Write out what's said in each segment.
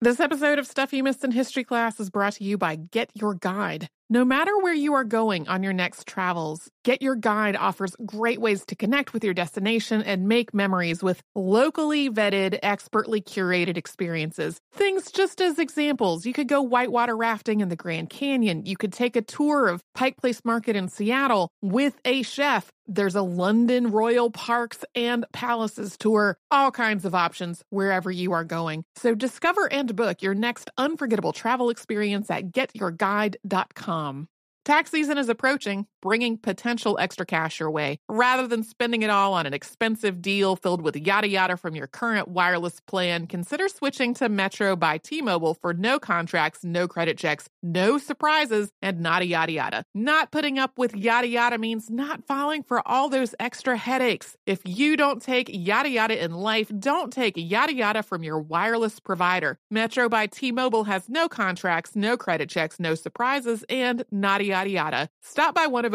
This episode of Stuff You Missed in History Class is brought to you by Get Your Guide. No matter where you are going on your next travels, Get Your Guide offers great ways to connect with your destination and make memories with locally vetted, expertly curated experiences. Things just as examples. You could go whitewater rafting in the Grand Canyon. You could take a tour of Pike Place Market in Seattle with a chef. There's a London Royal Parks and Palaces tour. All kinds of options wherever you are going. So discover and book your next unforgettable travel experience at getyourguide.com. Tax season is approaching, bringing potential extra cash your way. Rather than spending it all on an expensive deal filled with yada yada from your current wireless plan, consider switching to Metro by T-Mobile for no contracts, no credit checks, no surprises, and nada yada yada. Not putting up with yada yada means not falling for all those extra headaches. If you don't take yada yada in life, don't take yada yada from your wireless provider. Metro by T-Mobile has no contracts, no credit checks, no surprises, and nada yada yada. Stop by one of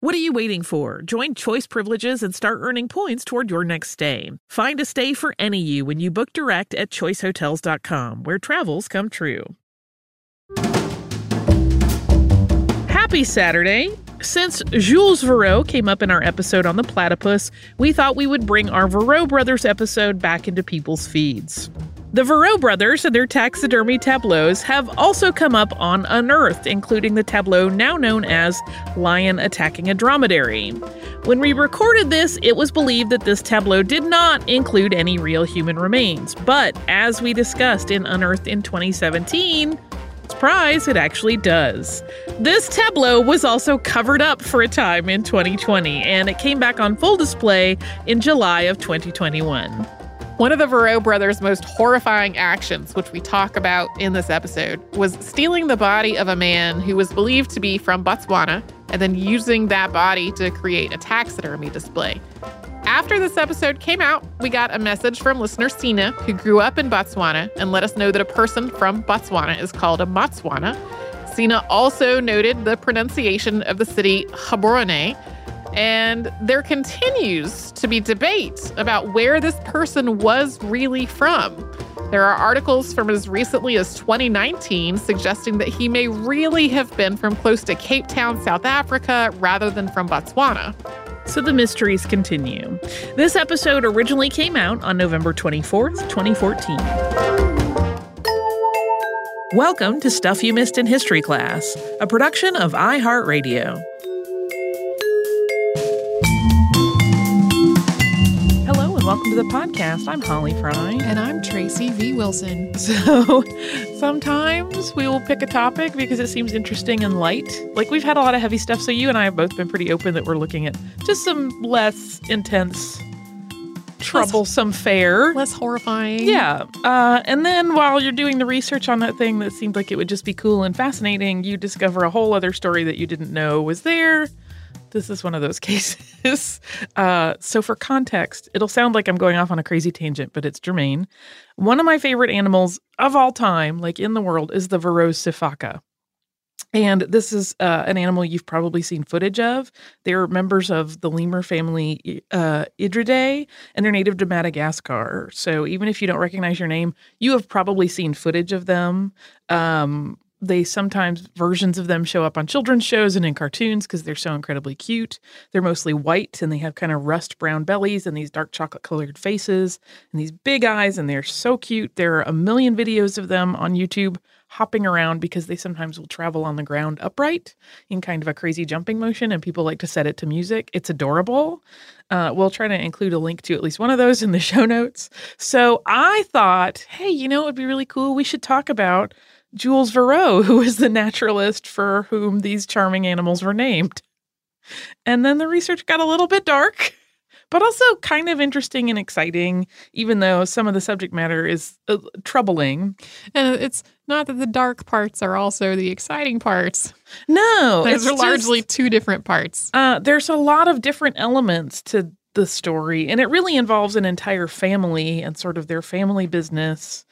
What are you waiting for? Join Choice Privileges and start earning points toward your next stay. Find a stay for any you when you book direct at choicehotels.com, where travels come true. Happy Saturday! Since Jules Verreaux came up in our episode on the platypus, we thought we would bring our Verreaux Brothers episode back into people's feeds. The Verreaux brothers and their taxidermy tableaus have also come up on Unearthed, including the tableau now known as Lion Attacking a Dromedary. When we recorded this, it was believed that this tableau did not include any real human remains, but as we discussed in Unearthed in 2017, surprise, it actually does. This tableau was also covered up for a time in 2020, and it came back on full display in July of 2021. One of the Verreaux brothers' most horrifying actions, which we talk about in this episode, was stealing the body of a man who was believed to be from Botswana and then using that body to create a taxidermy display. After this episode came out, we got a message from listener Sina, who grew up in Botswana, and let us know that a person from Botswana is called a Motswana. Sina also noted the pronunciation of the city Gaborone. And there continues to be debate about where this person was really from. There are articles from as recently as 2019 suggesting that he may really have been from close to Cape Town, South Africa, rather than from Botswana. So the mysteries continue. This episode originally came out on November 24th, 2014. Welcome to Stuff You Missed in History Class, a production of iHeartRadio. Welcome to the podcast. I'm Holly Fry. And I'm Tracy V. Wilson. So sometimes we will pick a topic because it seems interesting and light. Like we've had a lot of heavy stuff, so you and I have both been pretty open that we're looking at just some less intense, troublesome fare. Less horrifying. Yeah. And then while you're doing the research on that thing that seemed like it would just be cool and fascinating, you discover a whole other story that you didn't know was there. This is one of those cases. So for context, it'll sound like I'm going off on a crazy tangent, but it's germane. One of my favorite animals of all time, like in the world, is the Verreaux sifaka. And this is an animal you've probably seen footage of. They're members of the lemur family Idridae, and they're native to Madagascar. So even if you don't recognize your name, you have probably seen footage of them. They sometimes, versions of them show up on children's shows and in cartoons because they're so incredibly cute. They're mostly white and they have kind of rust brown bellies and these dark chocolate colored faces and these big eyes, and they're so cute. There are a million videos of them on YouTube hopping around because they sometimes will travel on the ground upright in kind of a crazy jumping motion, and people like to set it to music. It's adorable. We'll try to include a link to at least one of those in the show notes. So I thought, hey, you know, it would be really cool. We should talk about Jules Verreaux, who is the naturalist for whom these charming animals were named. And then the research got a little bit dark, but also kind of interesting and exciting, even though some of the subject matter is troubling. And it's not that the dark parts are also the exciting parts. No. Those are largely two different parts. There's a lot of different elements to the story, and it really involves an entire family and sort of their family business.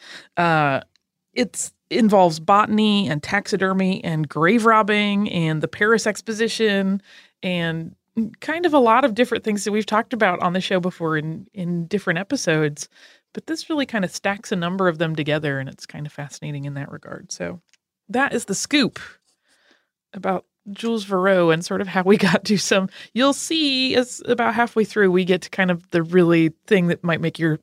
It involves botany and taxidermy and grave robbing and the Paris Exposition and kind of a lot of different things that we've talked about on the show before in different episodes. But this really kind of stacks a number of them together, and it's kind of fascinating in that regard. So that is the scoop about Jules Verreaux and sort of how we got to some. You'll see as about halfway through we get to kind of the really thing that might make your,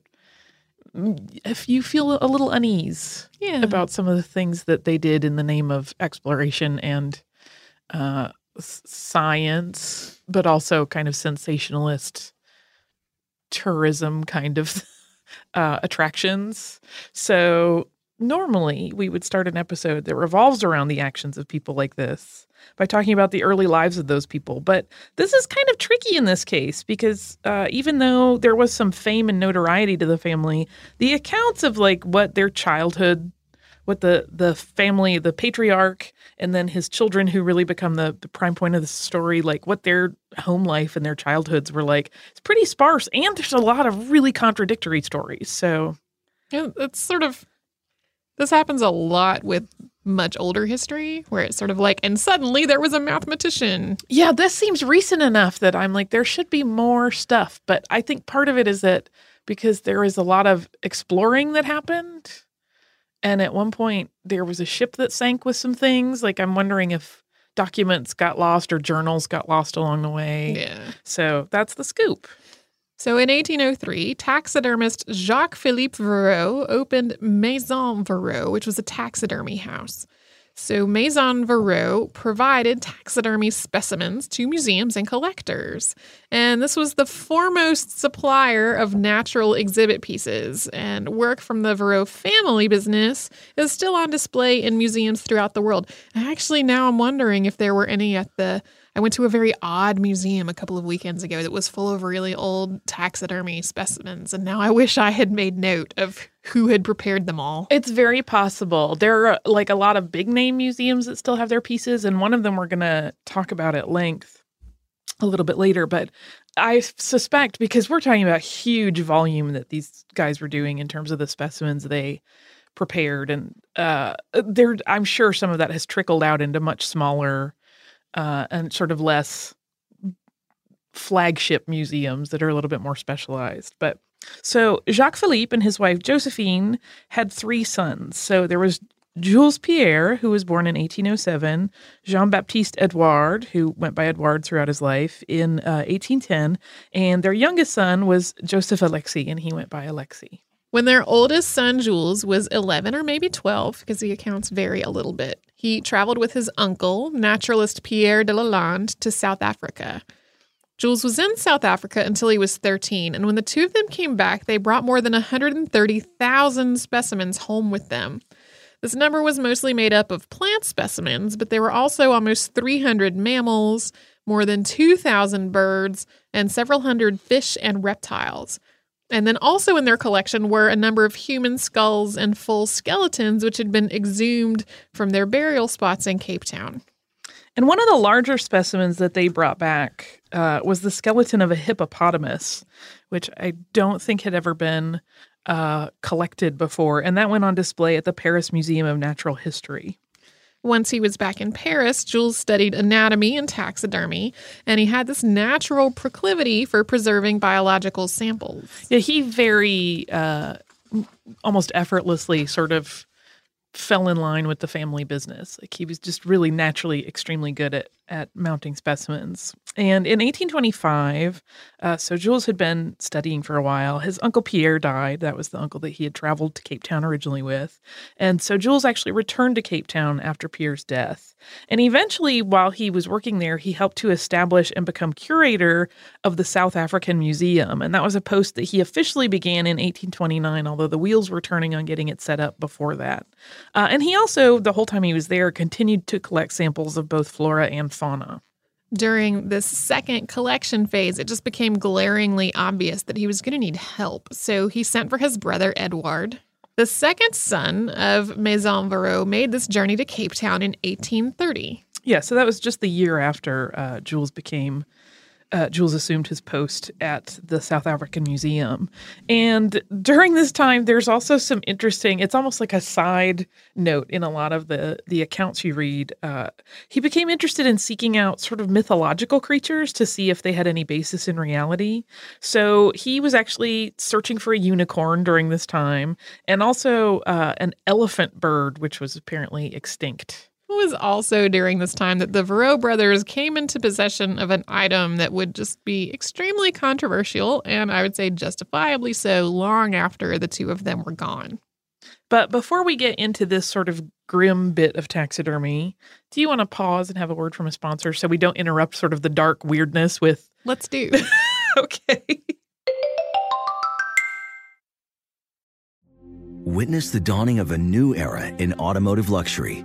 if you feel a little unease about some of the things that they did in the name of exploration and science, but also kind of sensationalist tourism kind of attractions. So normally we would start an episode that revolves around the actions of people like this by talking about the early lives of those people. But this is kind of tricky in this case because even though there was some fame and notoriety to the family, the accounts of like what their childhood, what the family, the patriarch, and then his children who really become the prime point of the story, like what their home life and their childhoods were like, it's pretty sparse. And there's a lot of really contradictory stories. So yeah, it's sort of, this happens a lot with much older history where it's sort of like, and suddenly there was a mathematician. Yeah, this seems recent enough that I'm like, there should be more stuff. But I think part of it is that because there is a lot of exploring that happened. And at one point there was a ship that sank with some things. Like I'm wondering if documents got lost or journals got lost along the way. Yeah. So that's the scoop. So in 1803, taxidermist Jacques-Philippe Verreaux opened Maison Verreaux, which was a taxidermy house. So Maison Verreaux provided taxidermy specimens to museums and collectors. And this was the foremost supplier of natural exhibit pieces. And work from the Verreaux family business is still on display in museums throughout the world. Actually, now I'm wondering if there were any at the... I went to a very odd museum a couple of weekends ago that was full of really old taxidermy specimens, and now I wish I had made note of who had prepared them all. It's very possible. There are like a lot of big-name museums that still have their pieces, and one of them we're going to talk about at length a little bit later, but I suspect, because we're talking about huge volume that these guys were doing in terms of the specimens they prepared, and there, I'm sure some of that has trickled out into much smaller and sort of less flagship museums that are a little bit more specialized. But so Jacques-Philippe and his wife Josephine had three sons. So there was Jules Pierre, who was born in 1807, Jean-Baptiste Edouard, who went by Edouard throughout his life, in 1810, and their youngest son was Joseph Alexei, and he went by Alexei. When their oldest son, Jules, was 11 or maybe 12, because the accounts vary a little bit, he traveled with his uncle, naturalist Pierre de Lalande, to South Africa. Jules was in South Africa until he was 13, and when the two of them came back, they brought more than 130,000 specimens home with them. This number was mostly made up of plant specimens, but there were also almost 300 mammals, more than 2,000 birds, and several hundred fish and reptiles. And then also in their collection were a number of human skulls and full skeletons, which had been exhumed from their burial spots in Cape Town. And one of the larger specimens that they brought back was the skeleton of a hippopotamus, which I don't think had ever been collected before. And that went on display at the Paris Museum of Natural History. Once he was back in Paris, Jules studied anatomy and taxidermy, and he had this natural proclivity for preserving biological samples. Yeah, he very almost effortlessly sort of fell in line with the family business. Like, he was just really naturally extremely good at mounting specimens. And in 1825, so Jules had been studying for a while. His uncle Pierre died. That was the uncle that he had traveled to Cape Town originally with. And so Jules actually returned to Cape Town after Pierre's death. And eventually, while he was working there, he helped to establish and become curator of the South African Museum. And that was a post that he officially began in 1829, although the wheels were turning on getting it set up before that. And he also, the whole time he was there, continued to collect samples of both flora and fauna. During this second collection phase, it just became glaringly obvious that he was going to need help. So he sent for his brother, Edouard. The second son of Maison Verreaux made this journey to Cape Town in 1830. Yeah, so that was just the year after Jules assumed his post at the South African Museum. And during this time, there's also some interesting, it's almost like a side note in a lot of the accounts you read. He became interested in seeking out sort of mythological creatures to see if they had any basis in reality. So he was actually searching for a unicorn during this time, and also an elephant bird, which was apparently extinct. It was also during this time that the Verreaux brothers came into possession of an item that would just be extremely controversial, and I would say justifiably so, long after the two of them were gone. But before we get into this sort of grim bit of taxidermy, do you want to pause and have a word from a sponsor so we don't interrupt sort of the dark weirdness with... Let's do. Okay. Witness the dawning of a new era in automotive luxury,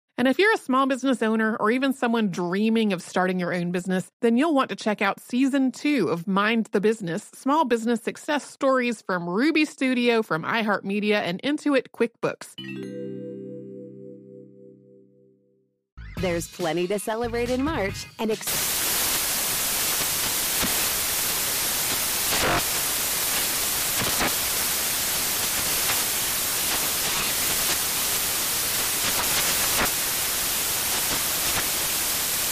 And if you're a small business owner or even someone dreaming of starting your own business, then you'll want to check out Season 2 of Mind the Business, Small Business Success Stories from Ruby Studio, from iHeartMedia, and Intuit QuickBooks. There's plenty to celebrate in March and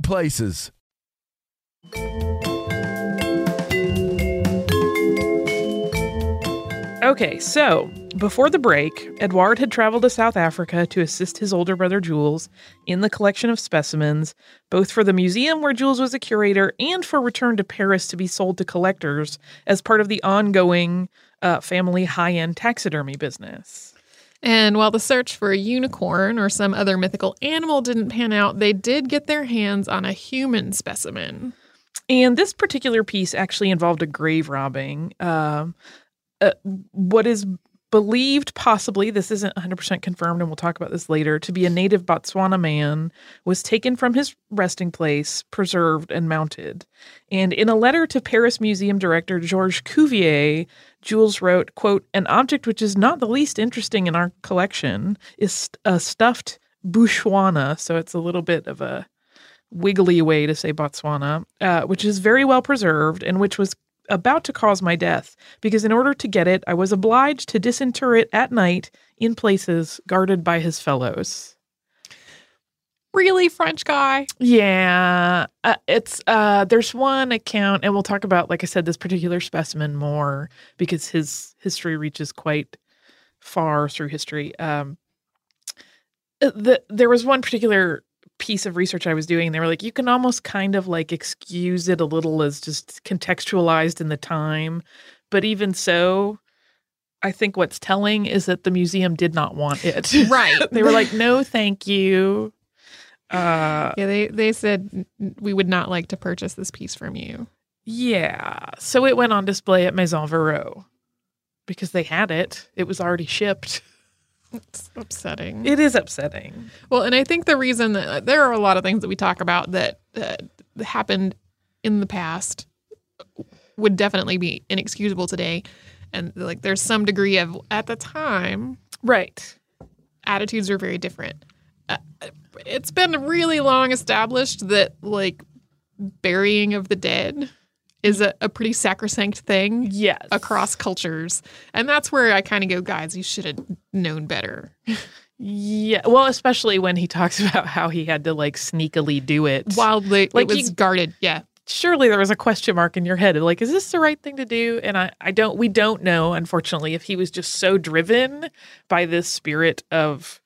places. Okay, so before the break, Edouard had traveled to South Africa to assist his older brother Jules in the collection of specimens, both for the museum where Jules was a curator and for return to Paris to be sold to collectors as part of the ongoing family high-end taxidermy business. And while the search for a unicorn or some other mythical animal didn't pan out, they did get their hands on a human specimen. And this particular piece actually involved a grave robbing. What is believed, possibly, this isn't 100% confirmed, and we'll talk about this later, to be a native Botswana man, was taken from his resting place, preserved, and mounted. And in a letter to Paris Museum director Georges Cuvier, Jules wrote, quote, "An object which is not the least interesting in our collection is a stuffed Botswana," so it's a little bit of a wiggly way to say Botswana, "which is very well preserved and which was about to cause my death, because in order to get it, I was obliged to disinter it at night in places guarded by his fellows." Really, French guy? Yeah. There's one account, and we'll talk about, like I said, this particular specimen more, because his history reaches quite far through history. There was one particular piece of research I was doing, and they were like, you can almost kind of like excuse it a little as just contextualized in the time. But even so, I think what's telling is that the museum did not want it. Right. They were like, no, thank you. They said, we would not like to purchase this piece from you. Yeah. So it went on display at Maison Verreaux because they had it. It was already shipped. It's upsetting. It is upsetting. Well, and I think the reason that there are a lot of things that we talk about that happened in the past would definitely be inexcusable today. And like there's some degree of, at the time, right, attitudes are very different. It's been really long established that like burying of the dead is a pretty sacrosanct thing, yes, across cultures. And that's where I kind of go, guys, you should have known better. Yeah. Well, especially when he talks about how he had to like sneakily do it. Wildly. Like, it was guarded. Yeah. Surely there was a question mark in your head. Like, is this the right thing to do? And we don't know, unfortunately, if he was just so driven by this spirit of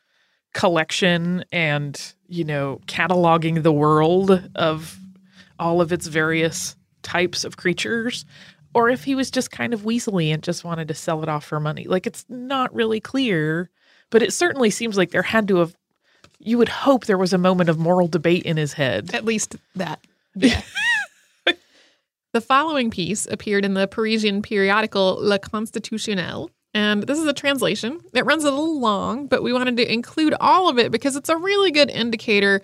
collection and, you know, cataloging the world of all of its various types of creatures, or if he was just kind of weaselly and just wanted to sell it off for money. Like, it's not really clear, but it certainly seems like there had to have, you would hope there was a moment of moral debate in his head. At least that. Yeah. The following piece appeared in the Parisian periodical Le Constitutionnel, and this is a translation. It runs a little long, but we wanted to include all of it because it's a really good indicator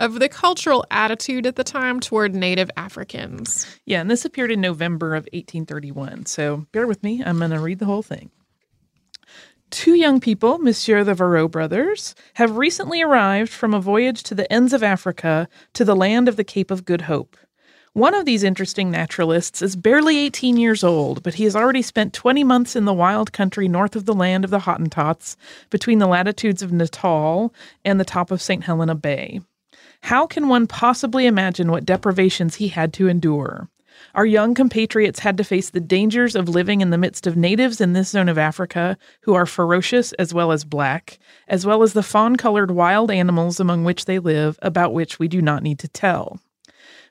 of the cultural attitude at the time toward Native Africans. Yeah, and this appeared in November of 1831. So bear with me. I'm going to read the whole thing. "Two young people, Monsieur the Verreaux brothers, have recently arrived from a voyage to the ends of Africa to the land of the Cape of Good Hope. One of these interesting naturalists is barely 18 years old, but he has already spent 20 months in the wild country north of the land of the Hottentots, between the latitudes of Natal and the top of St. Helena Bay. How can one possibly imagine what deprivations he had to endure? Our young compatriots had to face the dangers of living in the midst of natives in this zone of Africa who are ferocious as well as black, as well as the fawn-colored wild animals among which they live, about which we do not need to tell.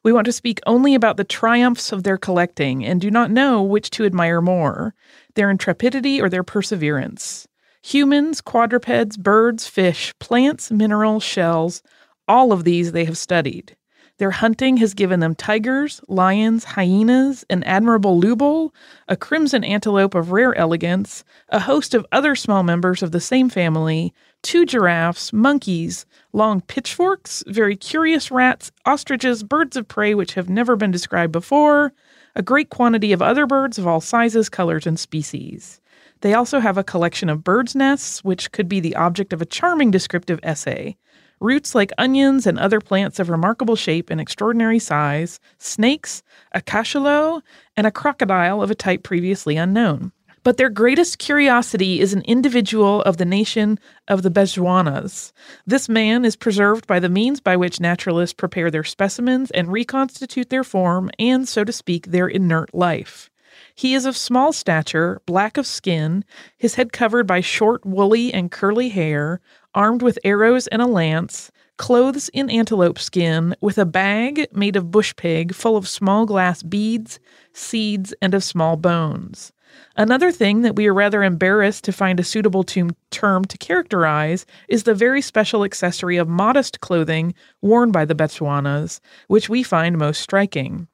We want to speak only about the triumphs of their collecting and do not know which to admire more, their intrepidity or their perseverance. Humans, quadrupeds, birds, fish, plants, minerals, shells, all of these they have studied. Their hunting has given them tigers, lions, hyenas, an admirable lubol, a crimson antelope of rare elegance, a host of other small members of the same family, 2 giraffes, monkeys, long pitchforks, very curious rats, ostriches, birds of prey which have never been described before, a great quantity of other birds of all sizes, colors, and species. They also have a collection of birds' nests, which could be the object of a charming descriptive essay. Roots like onions and other plants of remarkable shape and extraordinary size, snakes, a cachalot, and a crocodile of a type previously unknown. But their greatest curiosity is an individual of the nation of the Botswanas. This man is preserved by the means by which naturalists prepare their specimens and reconstitute their form and, so to speak, their inert life. He is of small stature, black of skin, his head covered by short, woolly, and curly hair, armed with arrows and a lance, clothes in antelope skin, with a bag made of bush pig full of small glass beads, seeds, and of small bones. Another thing that we are rather embarrassed to find a suitable term to characterize is the very special accessory of modest clothing worn by the Botswanas, which we find most striking.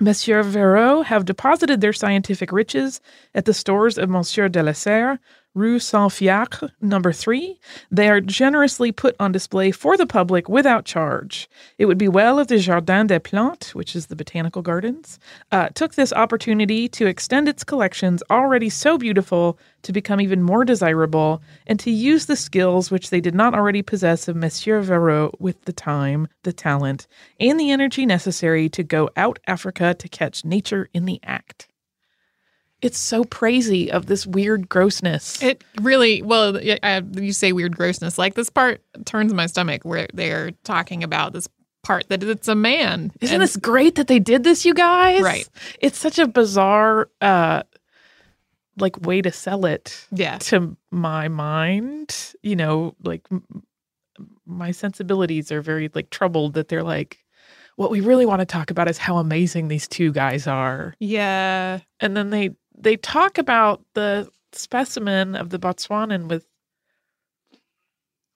Monsieur Verreaux have deposited their scientific riches at the stores of Monsieur de la Serre, Rue Saint-Fiacre, number 3. They are generously put on display for the public without charge. It would be well if the Jardin des Plantes, which is the botanical gardens, took this opportunity to extend its collections already so beautiful to become even more desirable and to use the skills which they did not already possess of Monsieur Verreaux with the time, the talent, and the energy necessary to go out Africa to catch nature in the act. It's so crazy of this weird grossness. It really, well, you say weird grossness. Like this part turns my stomach where they're talking about this part that it's a man. Isn't this great that they did this, you guys? Right. It's such a bizarre like way to sell it to my mind. You know, like my sensibilities are very like troubled that they're like, what we really want to talk about is how amazing these two guys are. Yeah. And then they talk about the specimen of the Botswanan with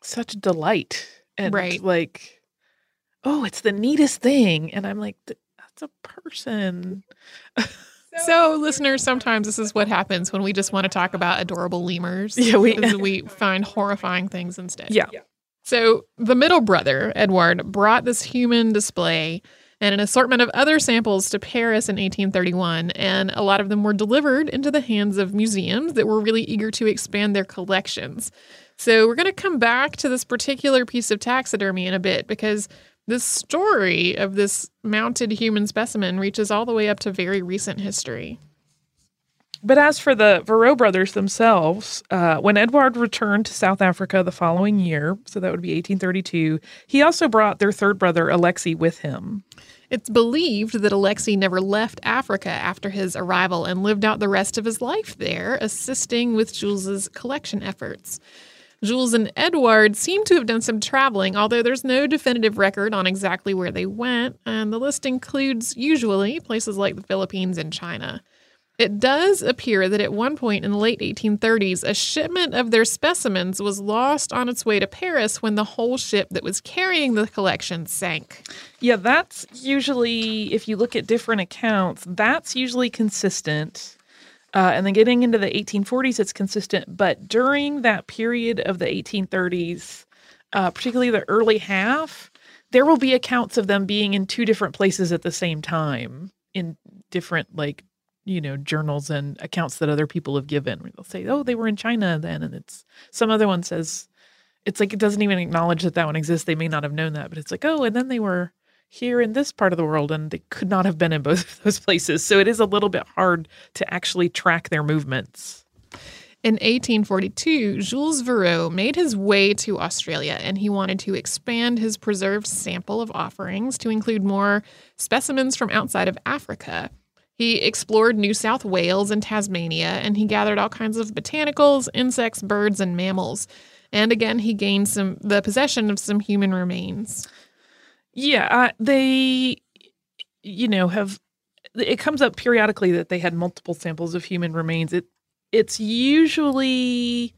such delight. And like, oh, it's the neatest thing. And I'm like, that's a person. So listeners, sometimes this is what happens when we just want to talk about adorable lemurs. Yeah, we find horrifying things instead. Yeah. So the middle brother, Edouard, brought this human display and an assortment of other samples to Paris in 1831, and a lot of them were delivered into the hands of museums that were really eager to expand their collections. So we're going to come back to this particular piece of taxidermy in a bit, because this story of this mounted human specimen reaches all the way up to very recent history. But as for the Verreaux brothers themselves, when Edouard returned to South Africa the following year, so that would be 1832, he also brought their third brother, Alexei, with him. It's believed that Alexei never left Africa after his arrival and lived out the rest of his life there, assisting with Jules's collection efforts. Jules and Edouard seem to have done some traveling, although there's no definitive record on exactly where they went, and the list includes, usually, places like the Philippines and China. It does appear that at one point in the late 1830s, a shipment of their specimens was lost on its way to Paris when the whole ship that was carrying the collection sank. Yeah, that's usually, if you look at different accounts, that's usually consistent. And then getting into the 1840s, it's consistent. But during that period of the 1830s, particularly the early half, there will be accounts of them being in 2 different places at the same time in different, like, you know, journals and accounts that other people have given. They'll say, oh, they were in China then. And it's some other one says, it's like, it doesn't even acknowledge that that one exists. They may not have known that, but it's like, oh, and then they were here in this part of the world and they could not have been in both of those places. So it is a little bit hard to actually track their movements. In 1842, Jules Verreaux made his way to Australia, and he wanted to expand his preserved sample of offerings to include more specimens from outside of Africa. He explored New South Wales and Tasmania, and he gathered all kinds of botanicals, insects, birds, and mammals. And again, he gained the possession of some human remains. Yeah, they, you know, have, it comes up periodically that they had multiple samples of human remains. It's usually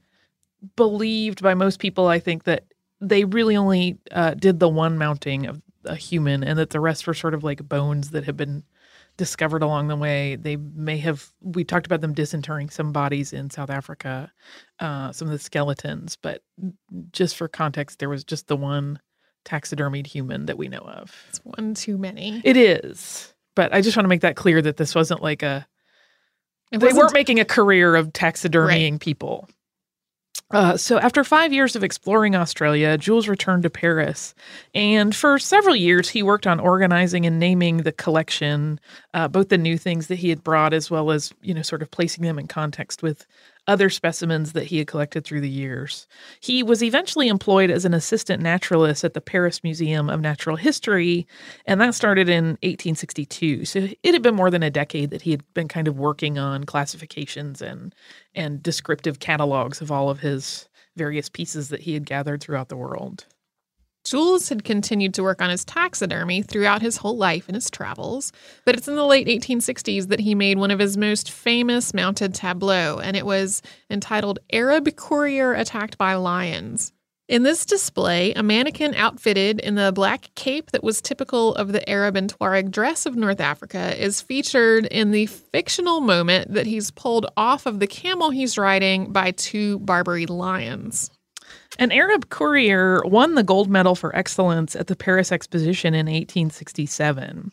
believed by most people, I think, that they really only did the one mounting of a human, and that the rest were sort of like bones that had been discovered along the way. They may have, we talked about them disinterring some bodies in South Africa, some of the skeletons, but just for context, there was just the one taxidermied human that we know of. It's one too many. It is. But I just want to make that clear that this wasn't like a, they weren't making a career of taxidermying right. people. So after 5 years of exploring Australia, Jules returned to Paris, and for several years he worked on organizing and naming the collection, both the new things that he had brought as well as, you know, sort of placing them in context with other specimens that he had collected through the years. He was eventually employed as an assistant naturalist at the Paris Museum of Natural History, and that started in 1862. So it had been more than a decade that he had been kind of working on classifications and descriptive catalogs of all of his various pieces that he had gathered throughout the world. Jules had continued to work on his taxidermy throughout his whole life and his travels, but it's in the late 1860s that he made one of his most famous mounted tableaux, and it was entitled Arab Courier Attacked by Lions. In this display, a mannequin outfitted in the black cape that was typical of the Arab and Tuareg dress of North Africa is featured in the fictional moment that he's pulled off of the camel he's riding by two Barbary lions. An Arab courier won the gold medal for excellence at the Paris Exposition in 1867.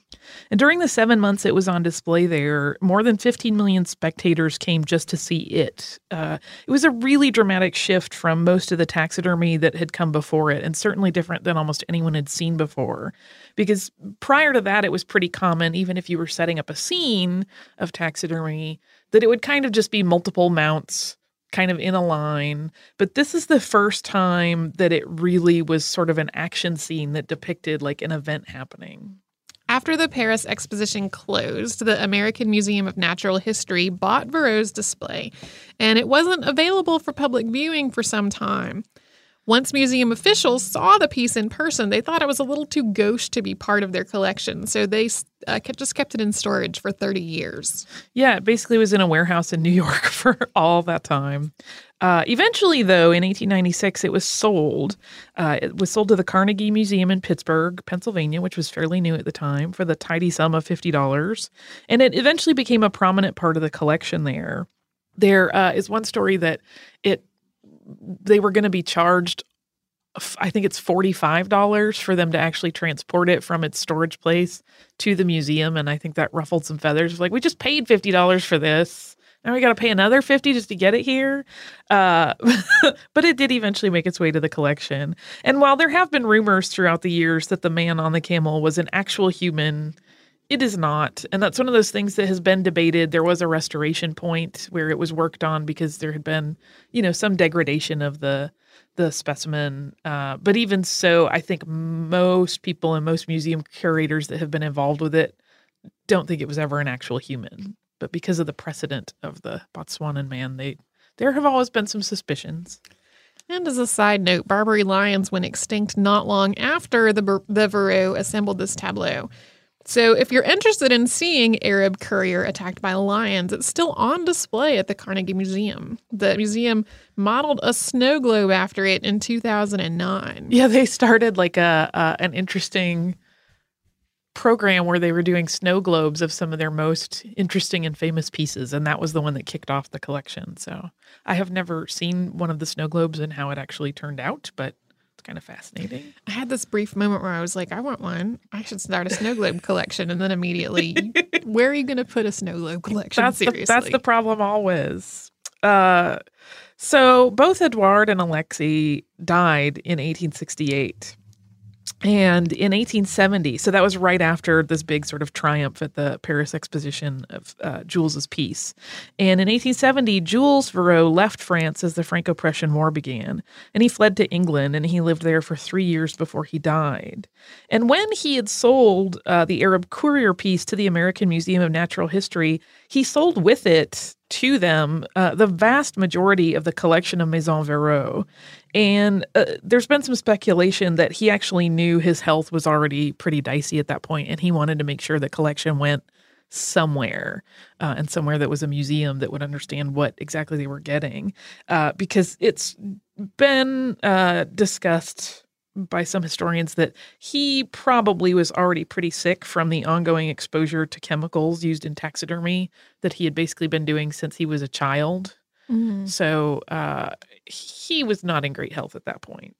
And during the 7 months it was on display there, more than 15 million spectators came just to see it. It was a really dramatic shift from most of the taxidermy that had come before it, and certainly different than almost anyone had seen before. Because prior to that, it was pretty common, even if you were setting up a scene of taxidermy, that it would kind of just be multiple mounts kind of in a line, but this is the first time that it really was sort of an action scene that depicted like an event happening. After the Paris Exposition closed, the American Museum of Natural History bought Verreaux's display, and it wasn't available for public viewing for some time. Once museum officials saw the piece in person, they thought it was a little too gauche to be part of their collection, so they kept it in storage for 30 years. Yeah, it basically was in a warehouse in New York for all that time. Eventually, though, in 1896, it was sold. It was sold to the Carnegie Museum in Pittsburgh, Pennsylvania, which was fairly new at the time, for the tidy sum of $50, and it eventually became a prominent part of the collection there. There is one story that they were going to be charged, I think it's $45 for them to actually transport it from its storage place to the museum. And I think that ruffled some feathers. Like, we just paid $50 for this. Now we got to pay another $50 just to get it here. But it did eventually make its way to the collection. And while there have been rumors throughout the years that the man on the camel was an actual human, it is not. And that's one of those things that has been debated. There was a restoration point where it was worked on because there had been, you know, some degradation of the specimen. But even so, I think most people and most museum curators that have been involved with it don't think it was ever an actual human. But because of the precedent of the Botswanan man, there have always been some suspicions. And as a side note, Barbary lions went extinct not long after the Verreaux assembled this tableau. So if you're interested in seeing Arab Courier Attacked by Lions, it's still on display at the Carnegie Museum. The museum modeled a snow globe after it in 2009. Yeah, they started like an interesting program where they were doing snow globes of some of their most interesting and famous pieces, and that was the one that kicked off the collection. So I have never seen one of the snow globes and how it actually turned out, but kind of fascinating. I had this brief moment where I was like, I want one. I should start a snow globe collection. And then immediately, where are you going to put a snow globe collection? That's the problem always. So both Edouard and Alexei died in 1868 and in 1870. So that was right after this big sort of triumph at the Paris Exposition of Jules's piece. And in 1870, Jules Verreaux left France as the Franco-Prussian War began, and he fled to England, and he lived there for 3 years before he died. And when he had sold the Arab Courier piece to the American Museum of Natural History, he sold with it to them the vast majority of the collection of Maison Verreaux. And there's been some speculation that he actually knew his health was already pretty dicey at that point, and he wanted to make sure the collection went somewhere, and somewhere that was a museum that would understand what exactly they were getting, because it's been discussed by some historians that he probably was already pretty sick from the ongoing exposure to chemicals used in taxidermy that he had basically been doing since he was a child. Mm-hmm. So he was not in great health at that point.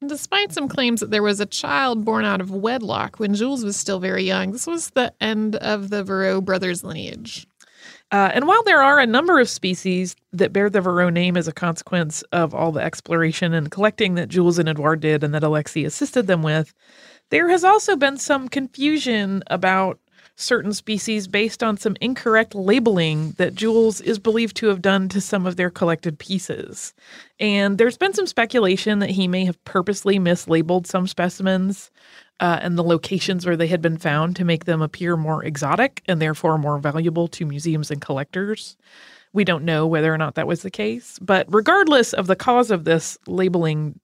And despite some claims that there was a child born out of wedlock when Jules was still very young, this was the end of the Verreaux brothers' lineage. And while there are a number of species that bear the Verreaux name as a consequence of all the exploration and collecting that Jules and Edouard did and that Alexei assisted them with, there has also been some confusion about certain species based on some incorrect labeling that Jules is believed to have done to some of their collected pieces. And there's been some speculation that he may have purposely mislabeled some specimens and the locations where they had been found to make them appear more exotic and therefore more valuable to museums and collectors. We don't know whether or not that was the case. But regardless of the cause of this labeling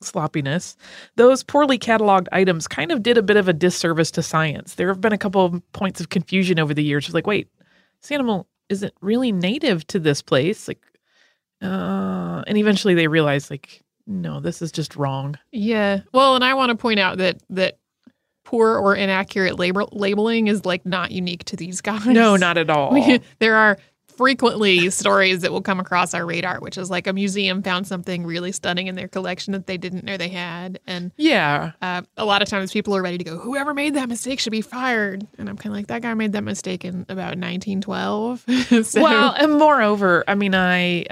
sloppiness, those poorly cataloged items kind of did a bit of a disservice to science. There have been a couple of points of confusion over the years. Like, wait, this animal isn't really native to this place. Like, and eventually they realized, like, no, this is just wrong. Yeah. Well, and I want to point out that poor or inaccurate labeling is, like, not unique to these guys. No, not at all. There are frequently stories that will come across our radar, which is like a museum found something really stunning in their collection that they didn't know they had. And yeah, a lot of times people are ready to go, whoever made that mistake should be fired. And I'm kind of like, that guy made that mistake in about 1912. So, well, and moreover, I mean, I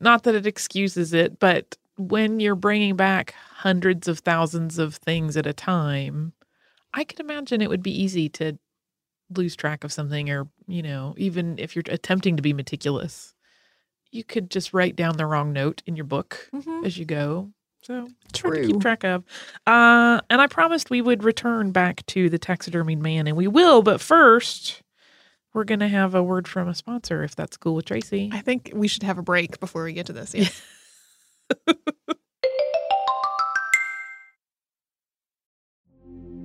not that it excuses it, but when you're bringing back hundreds of thousands of things at a time, I could imagine it would be easy to lose track of something, or, you know, even if you're attempting to be meticulous, you could just write down the wrong note in your book as you go. So try to keep track of. And I promised we would return back to the taxidermied man, and we will. But first, we're going to have a word from a sponsor, if that's cool with Tracy. I think we should have a break before we get to this. Yeah.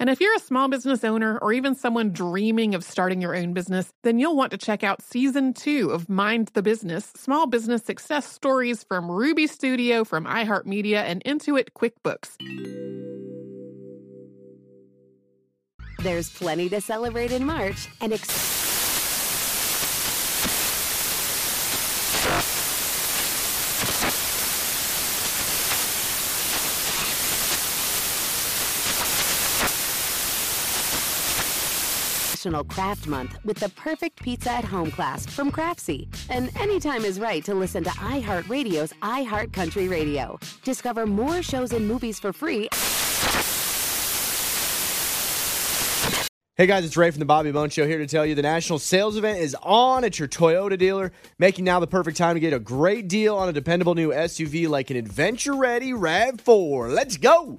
And if you're a small business owner or even someone dreaming of starting your own business, then you'll want to check out Season 2 of Mind the Business, Small Business Success Stories from Ruby Studio, from iHeartMedia, and Intuit QuickBooks. There's plenty to celebrate in March and Craft Month with the perfect pizza at home class from Craftsy. And anytime is right to listen to iHeartRadio's iHeartCountry Radio. Discover more shows and movies for free Hey guys, it's Ray from the Bobby Bone Show here to tell you the national sales event is on at your Toyota dealer, making now the perfect time to get a great deal on a dependable new SUV like an adventure-ready RAV4. Let's go!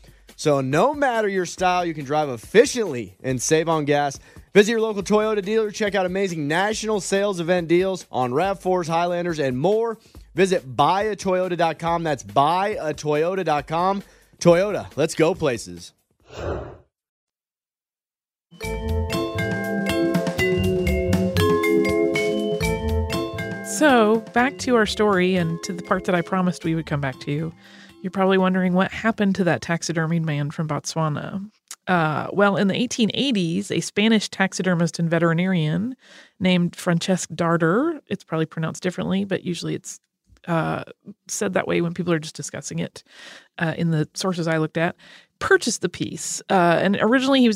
So no matter your style, you can drive efficiently and save on gas. Visit your local Toyota dealer. Check out amazing national sales event deals on RAV4s, Highlanders, and more. Visit buyatoyota.com. That's buyatoyota.com. Toyota, let's go places. So, back to our story and to the part that I promised we would come back to you. You're probably wondering what happened to that taxidermied man from Botswana. Well, in the 1880s, a Spanish taxidermist and veterinarian named Francesc Darder, it's probably pronounced differently, but usually it's said that way when people are just discussing it in the sources I looked at, purchased the piece. And originally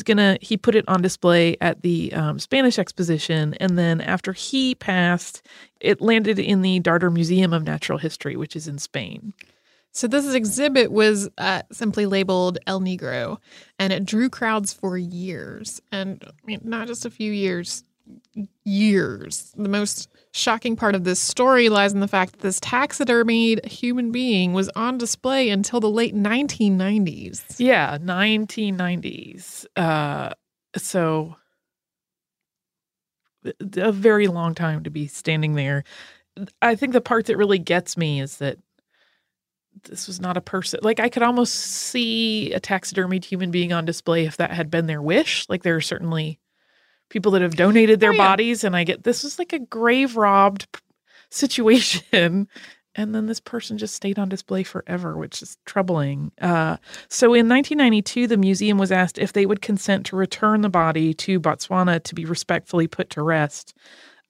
he put it on display at the Spanish Exposition. And then after he passed, it landed in the Darder Museum of Natural History, which is in Spain. So this exhibit was simply labeled El Negro, and it drew crowds for years. And I mean, not just a few years. The most shocking part of this story lies in the fact that this taxidermied human being was on display until the late 1990s. Yeah, 1990s. So a very long time to be standing there. I think the part that really gets me is that this was not a person. Like, I could almost see a taxidermied human being on display if that had been their wish. Like, there are certainly people that have donated their bodies, and I get this was like a grave robbed situation. And then this person just stayed on display forever, which is troubling. So in 1992, the museum was asked if they would consent to return the body to Botswana to be respectfully put to rest.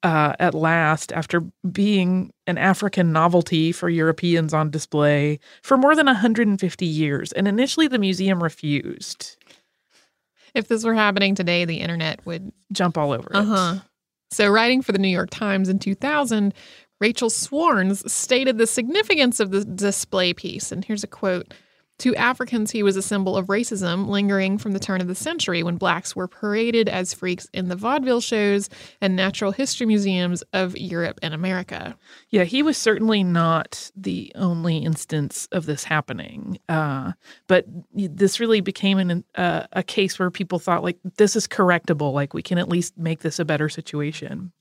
At last, after being an African novelty for Europeans on display for more than 150 years. And initially, the museum refused. If this were happening today, the internet would jump all over it. So writing for the New York Times in 2000, Rachel Swarns stated the significance of the display piece. And here's a quote. To Africans, he was a symbol of racism lingering from the turn of the century when blacks were paraded as freaks in the vaudeville shows and natural history museums of Europe and America. Yeah, he was certainly not the only instance of this happening. But this really became a case where people thought, like, this is correctable. Like, we can at least make this a better situation.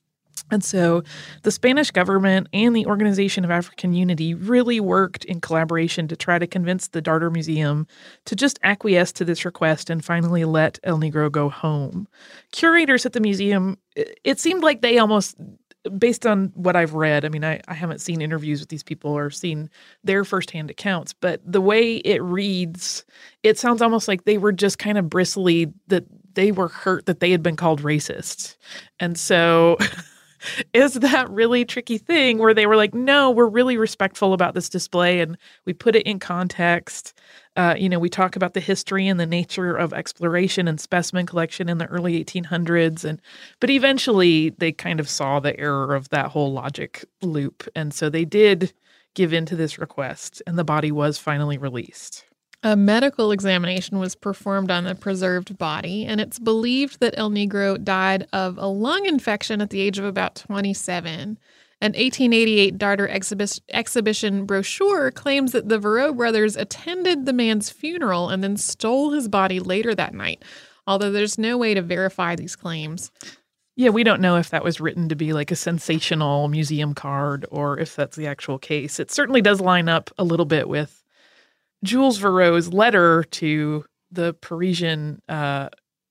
And so the Spanish government and the Organization of African Unity really worked in collaboration to try to convince the Darder Museum to just acquiesce to this request and finally let El Negro go home. Curators at the museum, it seemed like they almost, based on what I've read, I mean, I haven't seen interviews with these people or seen their firsthand accounts, but the way it reads, it sounds almost like they were just kind of bristly that they were hurt that they had been called racist. And so... is that really tricky thing where they were like, no, we're really respectful about this display and we put it in context. We talk about the history and the nature of exploration and specimen collection in the early 1800s. But eventually they kind of saw the error of that whole logic loop. And so they did give in to this request and the body was finally released. A medical examination was performed on the preserved body, and it's believed that El Negro died of a lung infection at the age of about 27. An 1888 Darder exhibition brochure claims that the Verreaux brothers attended the man's funeral and then stole his body later that night, although there's no way to verify these claims. Yeah, we don't know if that was written to be like a sensational museum card or if that's the actual case. It certainly does line up a little bit with Jules Verreaux's letter to the Parisian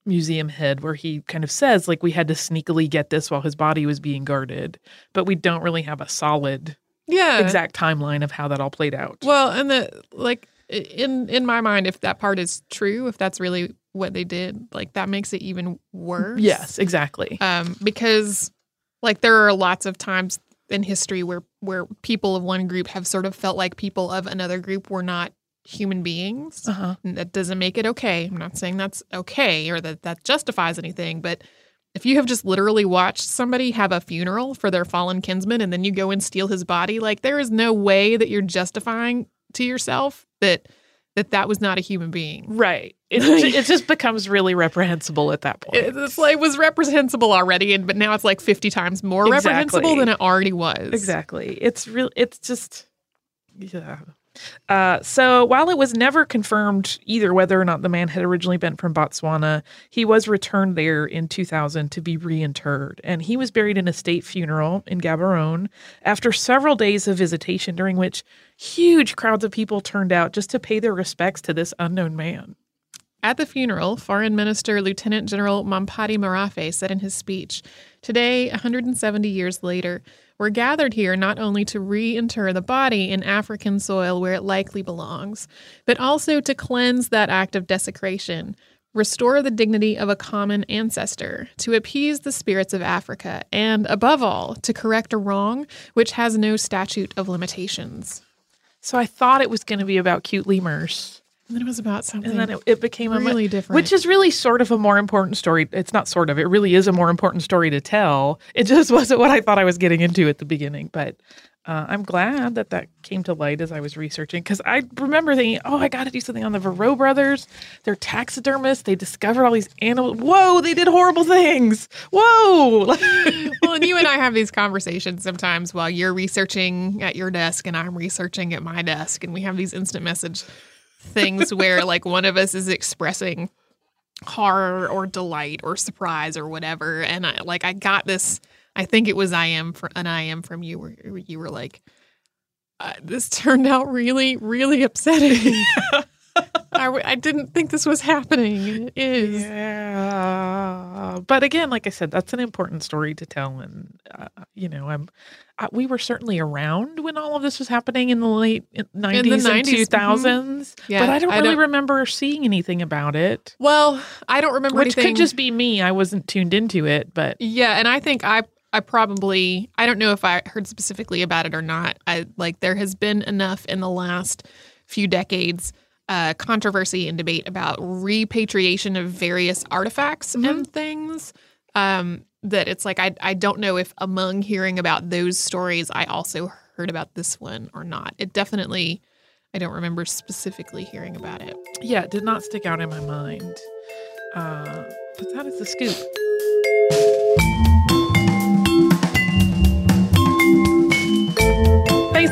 museum head, where he kind of says, like, we had to sneakily get this while his body was being guarded, but we don't really have a solid exact timeline of how that all played out. Well, and in my mind, if that part is true, if that's really what they did, like, that makes it even worse. Yes, exactly. Because, like, there are lots of times in history where people of one group have sort of felt like people of another group were not human beings. Uh-huh. And that doesn't make it okay. I'm not saying that's okay or that justifies anything, but if you have just literally watched somebody have a funeral for their fallen kinsman and then you go and steal his body, like, there is no way that you're justifying to yourself that was not a human being. Right. It just becomes really reprehensible at that point. It's like, it was reprehensible already, but now it's like 50 times more reprehensible than it already was. Exactly. It's just. So while it was never confirmed either whether or not the man had originally been from Botswana, he was returned there in 2000 to be reinterred. And he was buried in a state funeral in Gaborone after several days of visitation, during which huge crowds of people turned out just to pay their respects to this unknown man. At the funeral, Foreign Minister Lieutenant General Mampadi Marafe said in his speech, "Today, 170 years later, we're gathered here not only to reinter the body in African soil where it likely belongs, but also to cleanse that act of desecration, restore the dignity of a common ancestor, to appease the spirits of Africa, and, above all, to correct a wrong which has no statute of limitations." So I thought it was going to be about cute lemurs. And then it was about something. And then it became really different. Which is really sort of a more important story. It's not sort of. It really is a more important story to tell. It just wasn't what I thought I was getting into at the beginning. But I'm glad that came to light as I was researching. Because I remember thinking, oh, I got to do something on the Verreaux brothers. They're taxidermists. They discovered all these animals. Whoa, they did horrible things. Whoa. Well, and you and I have these conversations sometimes while you're researching at your desk and I'm researching at my desk. And we have these instant message things where, like, one of us is expressing horror or delight or surprise or whatever, and I got this. I think it was I am from you, where you were like, "This turned out really, really upsetting." I didn't think this was happening. It is, yeah. But again, like I said, that's an important story to tell, and we were certainly around when all of this was happening in the late 90s and 2000s, mm-hmm. Yeah, but I don't remember seeing anything about it. Well, I don't remember anything. Which could just be me. I wasn't tuned into it, but... Yeah, and I think I probably... I don't know if I heard specifically about it or not. There has been enough in the last few decades controversy and debate about repatriation of various artifacts, mm-hmm. and things, that it's like, I don't know if among hearing about those stories, I also heard about this one or not. It definitely, I don't remember specifically hearing about it. Yeah, it did not stick out in my mind. But that is the scoop. Thanks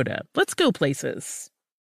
let's go places.